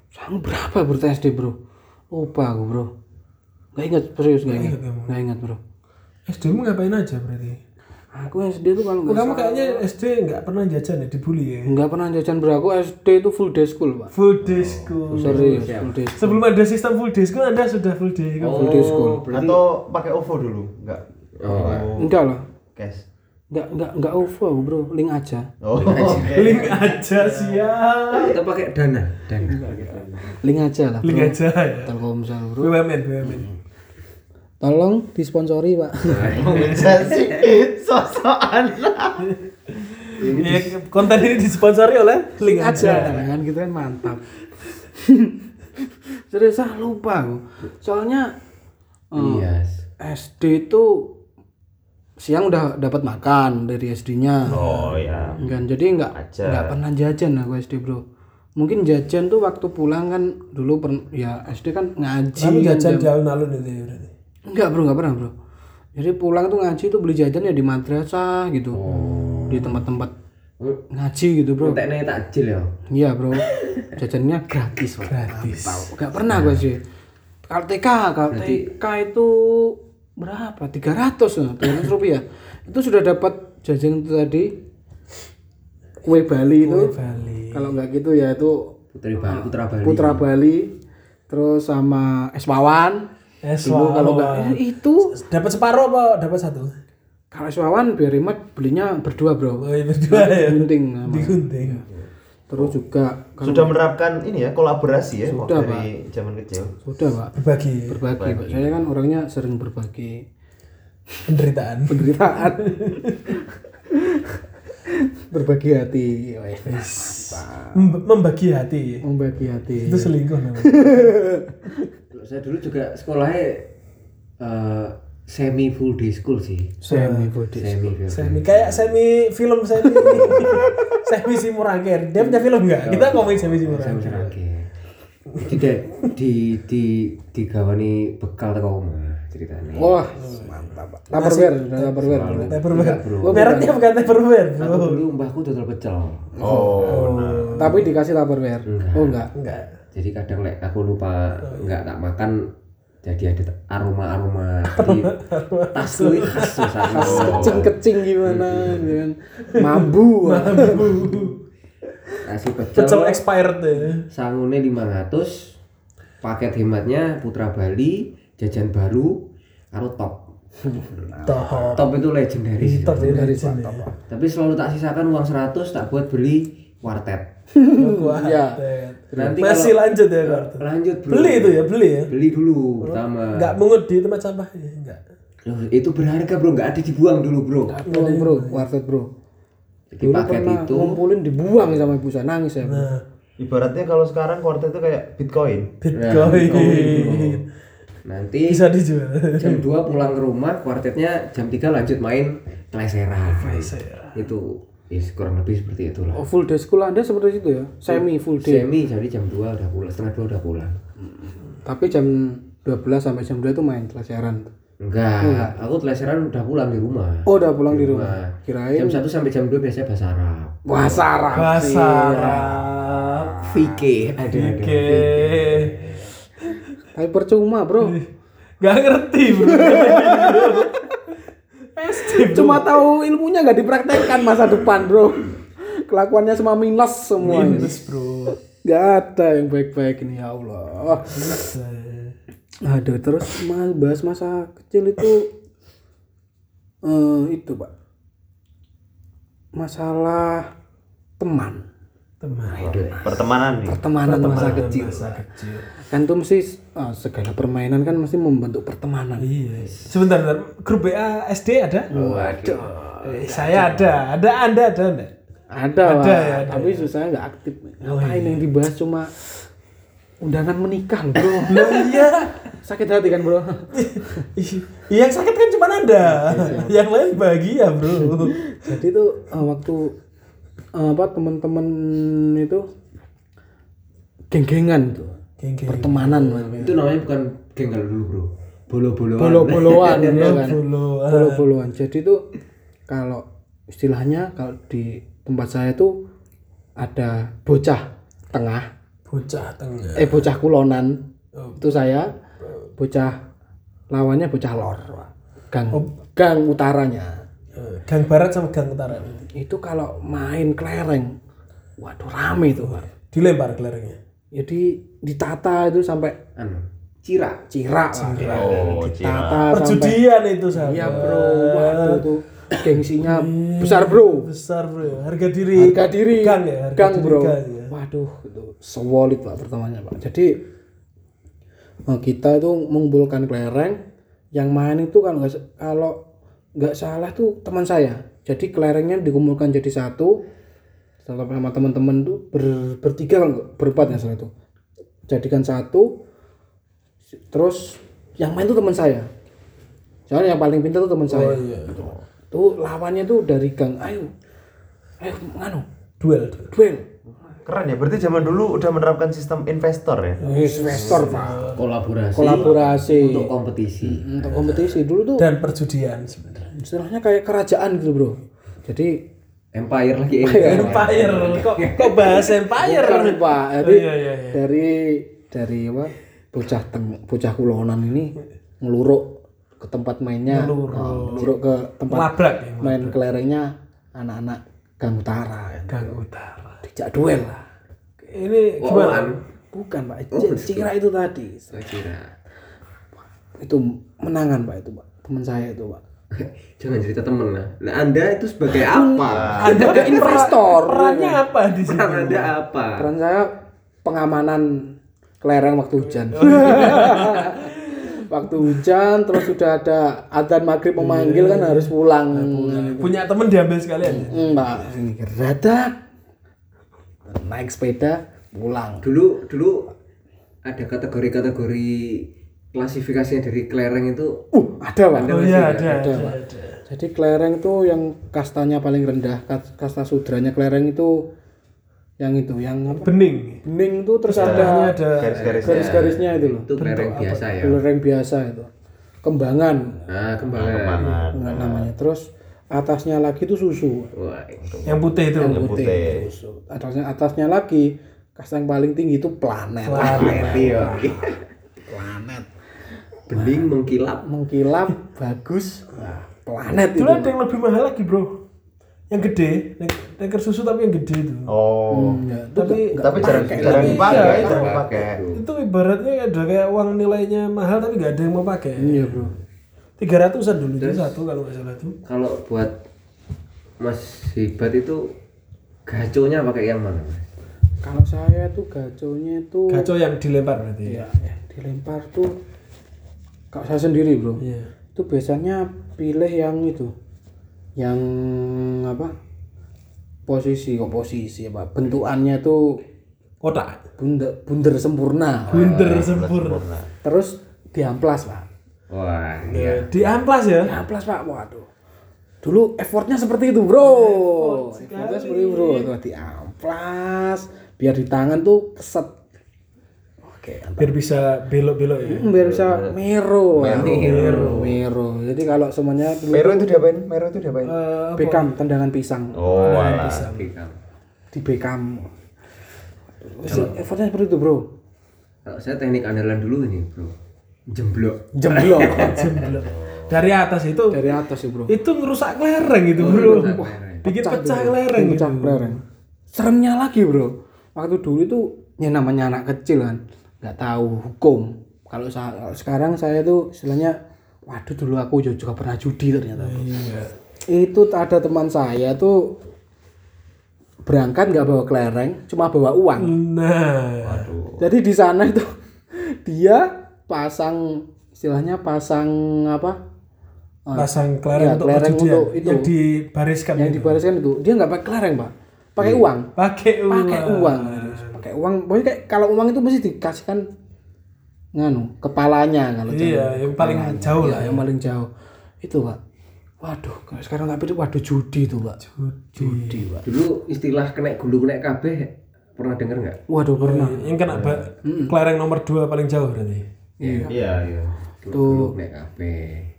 Sangu berapa bertanya S D, Bro? Lupa aku, Bro. Enggak ingat, serius enggak ingat. Enggak ingat, Bro. S D-mu ngapain aja berarti? Aku S D tuh kalau enggak salah. Kamu kayaknya S D enggak pernah jajan ya, dibully ya? Enggak pernah jajan, Bro. Aku S D itu full day school, Pak. Full day school. Oh, serius, ya. Full day school. Sebelum ada sistem full day school, Anda sudah full day school. Oh, full day school. Berarti... Atau pakai O V O dulu? Enggak. Oh. Enggak lah. Cash. Enggak, enggak, enggak O V O, Bro. Link aja. Oh, Link aja, Link aja siap. Kita pakai Dana. Dana. Link aja lah. Bro. Link aja ya. Terkomsel, Bro. B W M, B W M. Tolong disponsori, Pak. Kompensasi sosokan lah. Ya, konten ini disponsori oleh Link aja. Kan gitu kan mantap. Serius ah lupa aku. Soalnya um, yes. S D itu siang udah dapat makan dari S D-nya. Oh ya. Kan jadi enggak enggak pernah jajan aku S D, Bro. Mungkin jajan tuh waktu pulang kan dulu per, ya S D kan ngaji. Kan jajan di alun-alun itu ya. Enggak, Bro, enggak pernah, Bro. Jadi pulang tuh ngaji tuh beli jajan ya di madrasah gitu. Oh. Di tempat-tempat ngaji gitu, Bro. Entekne takjil ya. Iya, Bro. Jajannya gratis, Bro. Gratis. Enggak pernah nah. Gua sih. Kalau T K, kalau T K itu berapa? tiga ratus rupiah. Itu sudah dapat jajan itu tadi. Kue Bali itu. Kalau enggak gitu ya itu Putra Bali, Putra Bali. Putra Bali. Terus sama es wawan. Es wawan kalau enggak eh, itu dapat separuh apa dapat satu? Kalau es wawan biar hemat belinya berdua, Bro. Oh, iya berdua ya. Digunting. Digunting. Terus juga kalau sudah menerapkan ini ya kolaborasi ya sudah, dari Pak. Zaman kecil. Sudah, Pak. Berbagi. Berbagi, berbagi. Pak. Saya kan orangnya sering berbagi penderitaan. Penderitaan. Berbagi hati. Membagi hati. Membagi hati. Itu selingkuh namanya. Saya dulu juga sekolahnya uh, semi full day school sih. Semi full day semi school. Semi kayak semi film semi semi simurangker. Dia punya film enggak? Kita ngomongin semi simurangker. Tidak di di digawani bekal teko omah ceritanya. Wah, mantap. Tupperware, tupperware. Tupperware. Mereknya bukan tupperware. Aku dulu mbahku dodol pecel. Oh. Tapi dikasih tupperware. Oh enggak. Enggak. Jadi kadang lek aku lupa enggak tak makan jadi ada aroma-aroma di tas lu khas kecing-kecing gimana kan mambu mambu nasi pecel pecel expired sangune lima ratus paket hematnya Putra Bali jajan baru karo top top itu legendaris legendaris tapi selalu tak sisakan uang seratus tak buat beli warteg. Iya. Nanti masih lanjut ya, Bro. Lanjut, Bro. Beli itu ya, beli ya. Beli dulu pertama. Enggak mengut di tempat sampah ya, enggak. Loh, itu berharga, Bro. Enggak ada dibuang dulu, Bro. Buang, Bro. Warteg, Bro. Jadi paket itu ngumpulin dibuang sama ibu saya nangis ya. Nah, ibaratnya kalau sekarang warteg itu kayak Bitcoin. Bitcoin. Nanti bisa dijual. Jam dua pulang ke rumah, wartegnya jam tiga lanjut main teleseran. Teleseran. Itu is kurang lebih seperti itulah. Oh, full day school Anda seperti itu ya? Semi full day. Semi jadi jam dua udah pulang, setengah dua udah pulang. Hmm. Tapi jam dua belas sampai jam dua itu main teleseran. Enggak, oh, enggak, aku teleseran udah pulang di rumah. Oh, udah pulang di, di rumah. rumah. Kirain jam satu sampai jam dua biasanya bahasa Arab. Bahasa Arab. Bahasa Arab. Fikih ada. Fikih. Tapi percuma, Bro. Enggak ngerti, Bro. Cuma tahu ilmunya enggak dipraktekkan masa depan, Bro. Kelakuannya semua minus semua. Minus, Bro. Enggak ada yang baik-baik ini, ya Allah. Aduh, terus bahas masa kecil itu eh, itu, Pak. Masalah teman. Teman. Pertemanan nih. Pertemanan, pertemanan masa kecil. Masa kecil. Kan tuh mesti oh, segala permainan kan mesti membentuk pertemanan. Iya. Sebentar, sebentar. Grup B A S D ada? Waduh. Eh, saya ada. Ada, Anda ada enggak? Ada, ada, ada, ya, ada. Tapi susahnya enggak aktif. Ngapain yang dibahas cuma undangan menikah, Bro. Loh iya. Sakit hati kan, Bro. Iya, yang sakit kan cuma Anda. Yang lain bahagia, Bro. Jadi tuh waktu apa teman-teman itu geng-gengan tuh, geng-gengan. Pertemanan itu namanya bukan genggal dulu bro, bolo-boloan, bolo-boloan, ya kan? Bolo-boloan. Bolo-boloan. Jadi tuh kalau istilahnya kalau di tempat saya tuh ada bocah tengah, bocah tengah, eh bocah kulonan, oh. Itu saya, bocah lawannya bocah lor, gang, oh. Gang utaranya. Gang barat sama gang utara. Itu kalau main kelereng, waduh rame itu Pak. Dilempar kelerengnya. Jadi ditata itu sampai cira, cira. cira. Oh, ditata perjudian sampai, itu sahabat. Iya bro, waduh tuh gengsinya besar bro. Besar bro, harga diri. Harga diri. Gang ya, harga gang, diri bro. Gang, ya. Waduh, itu solid Pak pertamanya Pak. Jadi kita itu mengumpulkan kelereng, yang main itu kalau kalau nggak salah tuh teman saya. Jadi kelerengnya dikumpulkan jadi satu sama teman-teman tuh ber, bertiga kan berempat nggak salah itu. Jadikan satu. Terus yang main tuh teman saya. Soalnya yang paling pintar tuh teman oh, saya. Iya. Tuh lawannya tuh dari gang. Ayo, ayo nganu. Duel, duel. Duel. Keren ya. Berarti zaman dulu udah menerapkan sistem investor ya. Investor Pak. Kolaborasi. Kolaborasi. Untuk kompetisi. Untuk kompetisi dulu tuh. Dan perjudian sebenarnya. Istilahnya kayak kerajaan gitu bro. Jadi empire lagi. Empire. empire. Kok kok bahas empire? Bukan, Pak. Jadi oh, iya, iya, iya. dari dari apa? Bocah teng, bocah kulonan ini ngeluruk ke tempat mainnya. Ngeluruk, oh, ngeluruk ke tempat labrak, ya, main kelerengnya anak-anak gang utara. Ya. Gang utara. Dijak duel lah. Ini gimana? Oh, bukan Pak, oh, cira itu tadi. Cira. Itu menangan Pak itu Pak, teman saya itu Pak. Jangan cerita teman lah. Nah Anda itu sebagai apa? Anda sebagai investor. Perannya apa di sini? Peran Anda apa? Peran saya pengamanan kelereng waktu hujan. Waktu hujan terus sudah ada adzan maghrib memanggil kan harus pulang. Punya teman diambil sekalian. Mbak sini gerada. Naik sepeda pulang. Dulu dulu ada kategori-kategori klasifikasinya dari kelereng itu. Uh, ada Pak. Oh, iya, ada, ada, ada, ada. Jadi kelereng itu yang kastanya paling rendah, kasta sudranya kelereng itu yang itu, yang apa? Bening. Bening itu terus ada, ada garis-garisnya. Garis-garisnya itu loh. Itu kelereng biasa ya. Kelereng biasa itu. Kembangan. Nah, kembangan. Kembangan. Nah, namanya. Terus atasnya lagi itu susu. Wah, yang putih itu. Yang putih. putih. Susu. Atasnya atasnya lagi kasta yang paling tinggi itu planet. Planet. Planet. planet. Bening mengkilap, mengkilap bagus. Nah, planet itu. Itu ada yang lebih mahal lagi, Bro. Yang gede, tanker susu tapi yang gede itu. Oh. Hmm, ya. Tapi tapi jarang jarang dipakai, jarang dipakai. Itu ibaratnya ada kayak uang nilainya mahal tapi enggak ada yang mau pakai. Iya, Bro. tiga ratusan dulu itu satu kalau enggak salah tuh. Kalau buat Mas Hibat itu gaconya pakai yang mana, Mas? Kalau saya tuh gaconya itu gaco yang dilempar berarti. Iya, ya. Dilempar tuh kalau saya sendiri, Bro. Iya. Itu biasanya pilih yang itu. Yang apa? Posisi, kok posisi apa? Bentukannya tuh kotak. Bundar, bundar sempurna. Bundar oh, sempurna. sempurna. Terus diamplas, Pak. Wah, iya. Diamplas ya? Diamplas Pak, waduh. Dulu effortnya seperti itu bro. Effort effortnya seperti itu bro. Tuh, diamplas, biar di tangan tuh keset. Oke. Antar. Biar bisa belok-belok ya. Biar bisa mero. Mero. Mero. Jadi kalau semuanya. Mero itu diapain? Mero itu diapain? Uh, bekam, tendangan pisang. Oh, wala. Pisang. Bekam. Di bekam. Waduh, effortnya seperti itu bro. Kalau saya teknik andalan dulu ini bro. Jemblok, jemblok, jemblok. Dari atas itu. Dari atas ya bro. Itu ngerusak kelereng itu oh, bro. Wah, bikin pecah kelereng gitu. Pecah kelereng. Seremnya lagi bro. Waktu dulu itu ya namanya anak kecil kan, nggak tahu hukum. Kalau saya, sekarang saya tuh istilahnya, waduh dulu aku juga pernah judi ternyata. Bro. Iya. Itu ada teman saya tuh berangkat nggak bawa kelereng, cuma bawa uang. Nah, waduh. Jadi di sana itu dia pasang, istilahnya pasang apa? Pasang kelereng ya, untuk kelereng untuk itu yang dibariskan. Yang itu. dibariskan itu dia nggak pakai kelereng, Pak. Pakai uang. Pakai uang. Pakai uang. Pakai uang. Pokoknya kayak kalau uang itu mesti dikasihkan nganu kepalanya kalau iya, yang paling kepalanya. jauh lah, iya, yang paling jauh. Itu, Pak. Waduh, kalau sekarang nggak pikir, waduh judi tuh, Pak. Judi. Judi, Pak. Dulu istilah kena gulu kena kabeh pernah denger nggak? Waduh, pernah. Oh, yang kena ba- mm-hmm. kelereng nomor dua paling jauh berarti. Iya, iya. iya. Gulu kena kabeh.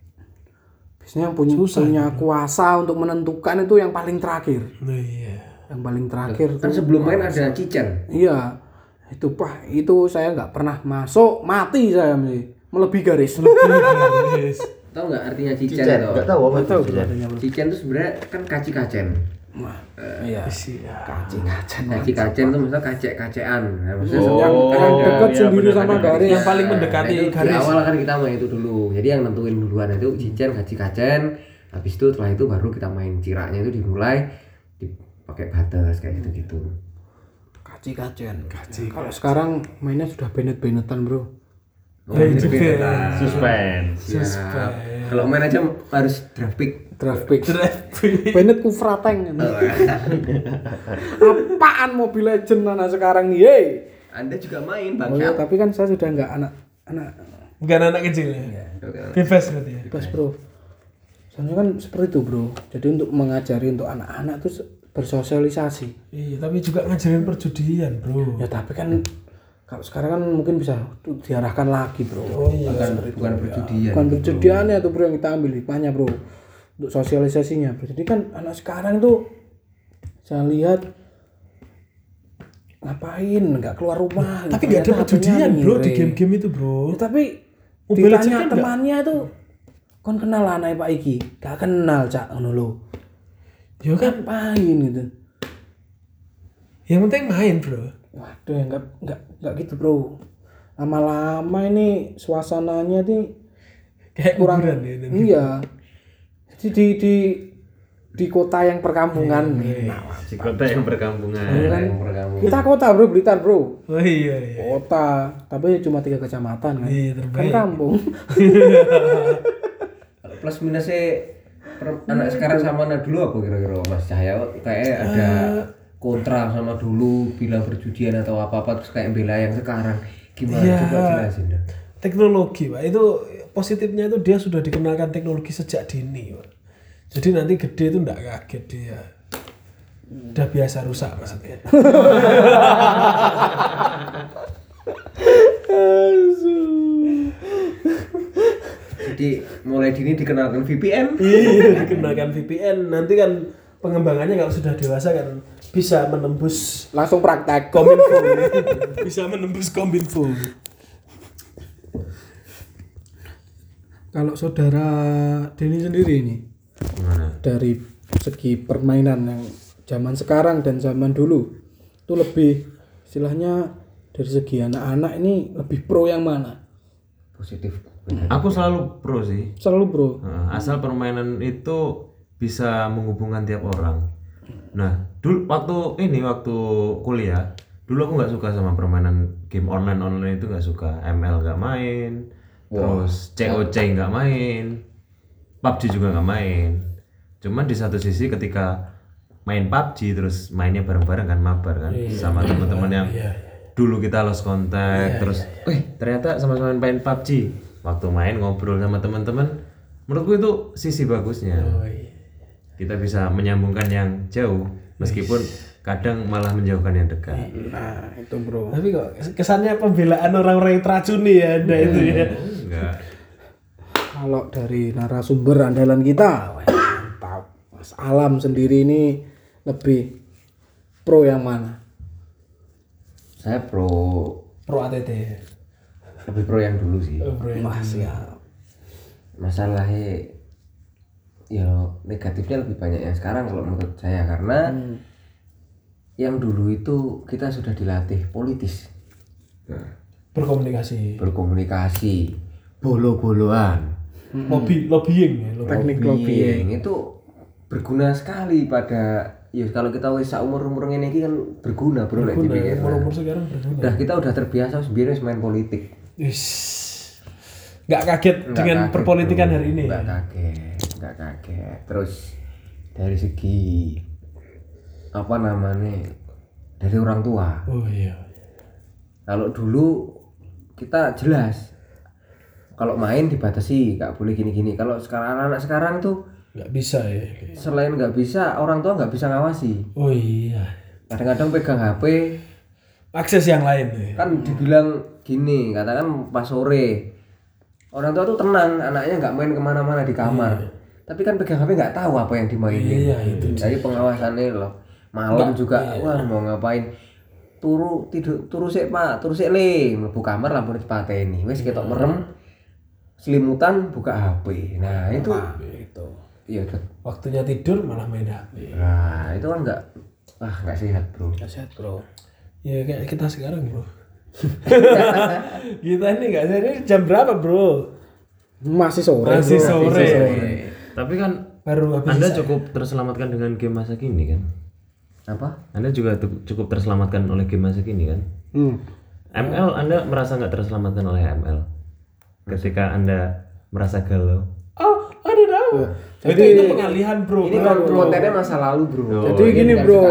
Biasanya yang punya, Susah, punya ya. kuasa untuk menentukan itu yang paling terakhir. Nah, iya. Yang paling terakhir kan sebelum main ada cicen. Iya. Itu Pak, itu saya nggak pernah masuk, mati saya mesti. Melebihi garis. Melebihi garis. Tahu nggak artinya cicen? Nggak tahu apa itu artinya. Cicen itu sebenarnya kan kaci-kacen. Wah, uh, iya. Kaci-kacen. Kaci-kacen itu maksudnya kacek-kacean. Ya, maksudnya oh, yang yang dekat ya, sendiri bener, sama garis yang paling mendekati nah, garis. Awal kan kita main itu dulu. Jadi yang nentuin duluan itu cicen, kaci-kacen. Habis itu setelah itu baru kita main ciraknya itu dimulai pakai batas kayak gitu-gitu. Kaci-kacen. Kaci. Kalau sekarang mainnya sudah benet-benetan, Bro. Suspend. Suspend. Kalau main aja harus draft pick. Draft pick. Benet ku frateng. Apaan Mobile Legend anak sekarang nih? Hey. Anda juga main, Bang. Oh, tapi kan saya sudah enggak anak anak enggak anak kecil ya. Bebas berarti ya. Bebas, Bro. Soalnya kan seperti itu, Bro. Jadi untuk mengajari untuk anak-anak tuh bersosialisasi. Iya, tapi juga ngajarin perjudian, Bro. Ya tapi kan kalau sekarang kan mungkin bisa diarahkan lagi, Bro. Oh, iya. Bukan, bukan perjudian. Bukan perjudiannya itu, Bro, yang kita ambil hikmahnya, Bro. Untuk sosialisasinya, Bro. Jadi kan anak sekarang itu saya lihat ngapain enggak keluar rumah. Tapi enggak ada perjudian, Bro, di game-game itu, Bro. Ya, tapi ditanya temannya itu kon kenal anake Pak iki? Gak kenal, Cak, ngono lho. Ya kan main gitu. Yang penting main, Bro. Waduh, enggak enggak enggak gitu, Bro. Lama-lama ini suasananya ini kayak kurang ya, iya. Jadi di di di kota yang perkampungan. Iya, iya. Nah, di kota yang perkampungan. Kan? perkampungan. Kita kota, Bro, Blitar, Bro. Oh iya, iya. Kota, tapi cuma tiga kecamatan kan. Iya, terbaik. Kan kampung. Plus minusnya anak sekarang sama anak dulu apa kira-kira Mas Cahaya? Kayaknya ada kontra sama dulu bila perjudian atau apa-apa terus kayak bela yang sekarang gimana ya, coba jelasin deh. Teknologi, Pak, itu positifnya itu dia sudah dikenalkan teknologi sejak dini, Pak. Jadi nanti gede itu enggak kaget dia. Udah biasa rusak maksudnya. Jadi mulai dini dikenalkan V P N. Iya, dikenalkan V P N. Nanti kan pengembangannya kalau sudah dewasa kan bisa menembus langsung praktek kominfo. Bisa menembus kominfo. Kalau saudara Deni sendiri ini gimana? Dari segi permainan yang zaman sekarang dan zaman dulu itu lebih istilahnya dari segi anak-anak ini lebih pro yang mana? Positif. Aku selalu pro sih. Selalu pro. Asal permainan itu bisa menghubungkan tiap orang. Nah, dulu waktu ini waktu kuliah, dulu aku nggak suka sama permainan game online online itu nggak suka. M L nggak main, wow. Terus C O C nggak main, P U B G juga nggak main. Cuman di satu sisi ketika main P U B G terus mainnya bareng-bareng kan mabar kan yeah. sama teman-teman yang yeah. dulu kita lost contact yeah, terus, yeah, yeah. eh ternyata sama-sama main P U B G. Waktu main ngobrol sama teman-teman, menurutku itu sisi bagusnya. Oh, iya. Kita bisa menyambungkan yang jauh, meskipun kadang malah menjauhkan yang dekat. Nah itu, Bro. Tapi kok kesannya pembelaan orang-orang yang teracuni ya, ada itu ya. Enggak. Kalau dari narasumber andalan kita, Mas Alam sendiri ini lebih pro yang mana? Saya pro pro A T T. Lebih pro yang dulu sih. Oh, Mas ya. Masalahnya ya negatifnya lebih banyak yang sekarang kalau menurut saya karena hmm. yang dulu itu kita sudah dilatih politis. Nah, berkomunikasi. Berkomunikasi, bolo-boloan, hmm. lobby lobbying ya, teknik lobbying. lobbying itu berguna sekali pada ya kalau kita wis umur-umur ngene iki kan berguna bro lek dipikir. Umur-umur sekarang berguna. Dah kita udah terbiasa sendiri main politik. Yes. Enggak kaget nggak dengan kaget, perpolitikan bro. Hari ini. Enggak kaget, enggak kaget. Terus dari segi apa namanya? Dari orang tua. Oh iya. Kalau dulu kita jelas kalau main dibatasi, enggak boleh gini-gini. Kalau sekarang anak sekarang tuh enggak bisa ya. Selain enggak bisa, orang tua enggak bisa ngawasi. Oh iya. Kadang-kadang pegang H P, akses yang lain. Kan dibilang gini, katakan pas sore orang tua tuh tenang, anaknya nggak main kemana-mana di kamar. Iya. Tapi kan pegang H P nggak tahu apa yang dimainin. Iya, itu. Jadi pengawasannya loh. Malam juga, iya. Wah mau ngapain? Turu tidur, turu sik pak, turu sik le. Mlebu kamar lampu dipateni. Wes ketok iya. Merem, selimutan buka H P. Nah itu. Itu. Iya. Waktunya tidur malah main H P. Nah itu kan nggak, ah nggak sehat bro. Nggak sehat bro. Ya kayak kita sekarang bro. Kita ini nggak sehari jam berapa bro? Masih sore. Masih sore. Masih sore. Tapi kan baru Anda sisa. Cukup terselamatkan dengan game masa kini kan? Apa? Anda juga cukup terselamatkan oleh game masa kini kan? Hmm. M L Anda merasa nggak terselamatkan oleh M L? Ketika Anda merasa galau? Oh, ada tahu. Jadi, Jadi itu pengalihan bro. Ini kan kontennya masa lalu bro. Oh, jadi gini bro.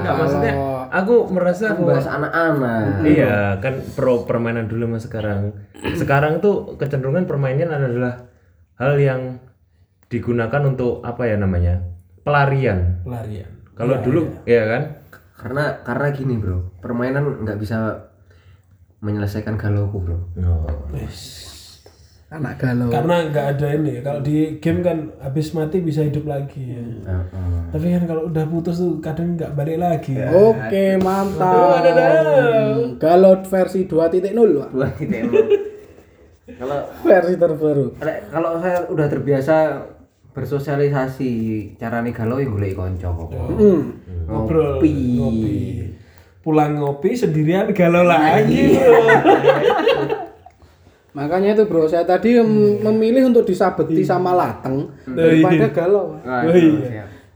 Nggak maksudnya. Aku merasa bahas anak-anak. Iya, kan pro permainan dulu sama sekarang. Sekarang tuh kecenderungan permainan adalah hal yang digunakan untuk apa ya namanya? Pelarian. Pelarian. Kalau ya, dulu ya. Ya kan? Karena karena gini, bro. Permainan enggak bisa menyelesaikan galauku, bro. No. Yes. Anak galau. Karena enggak ada ini. Kalau di game kan habis mati bisa hidup lagi ya. Uh, uh. Tapi kan kalau udah putus tuh kadang enggak balik lagi. Ya. Oke, okay, mantap. Aduh, galau versi dua titik nol, Pak. dua titik nol. Kalau versi terbaru. Kalau saya udah terbiasa bersosialisasi, carane galau ya golek kanca. Heeh. Ngopi. Ngopi. Pulang ngopi sendirian galau lagi, bro. Makanya itu bro, saya tadi hmm. memilih untuk disabeti hmm. sama lateng hmm. daripada galau. Nah, itu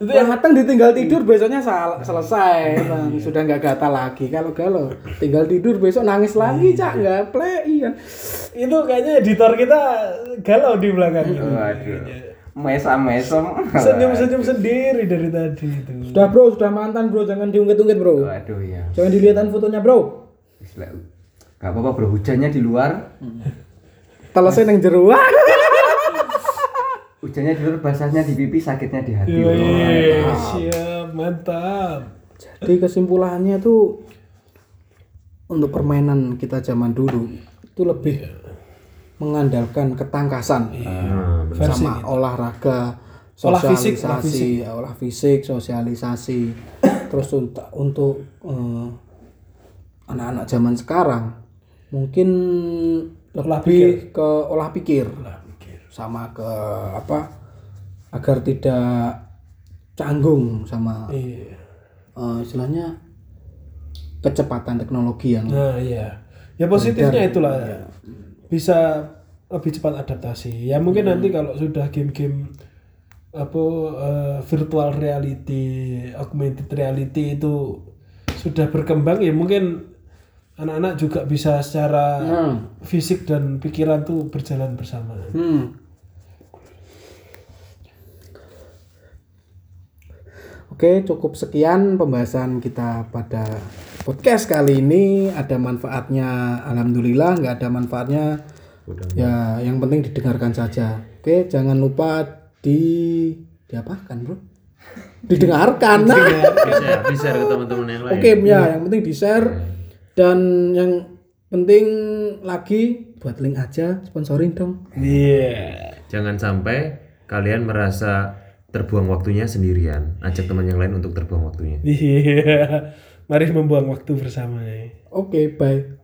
ya. Lateng ditinggal tidur besoknya sal- selesai, bang. Sudah nggak gatal lagi. Kalau galau, tinggal tidur besok nangis lagi, cak nggak play. Iya. Itu kayaknya editor kita galau di belakang. Waduh, mesam-mesam. Senyum-senyum sendiri dari tadi itu. Sudah bro, sudah mantan bro, jangan diungkit-ungkit bro. Waduh ya. Jangan dilihatin fotonya bro. Gak apa-apa bro, hujannya di luar. Hmm. Telesnya neng jeruan. Hujannya di luar, basahnya di pipi, sakitnya di hati. Iya, oh, siap, mantap. Jadi kesimpulannya tuh untuk permainan kita zaman dulu itu lebih mengandalkan ketangkasan iya, sama olahraga, sosialisasi, olah fisik, olah fisik sosialisasi. Terus untuk untuk uh, anak-anak zaman sekarang mungkin lebih ke olah pikir. Olah pikir sama ke apa agar tidak canggung sama iya. uh, istilahnya kecepatan teknologi yang nah iya ya positifnya itulah iya. Bisa lebih cepat adaptasi ya mungkin hmm. nanti kalau sudah game-game apa uh, virtual reality augmented reality itu sudah berkembang ya mungkin anak-anak juga bisa secara hmm. fisik dan pikiran tuh berjalan bersama. Hmm. Oke, cukup sekian pembahasan kita pada podcast kali ini. Ada manfaatnya, alhamdulillah. Nggak ada manfaatnya, udah, ya yang penting didengarkan saja. Oke, jangan lupa di diapakan bro? Didengarkan. Nah. Bisa, bisa ke teman-teman yang lain. Oke, ya, yang penting di share. Dan yang penting lagi buat Link aja sponsorin dong. Iya. Yeah. Jangan sampai kalian merasa terbuang waktunya sendirian. Ajak teman yang lain untuk terbuang waktunya. Iya. Yeah. Mari membuang waktu bersama. Oke, okay, bye.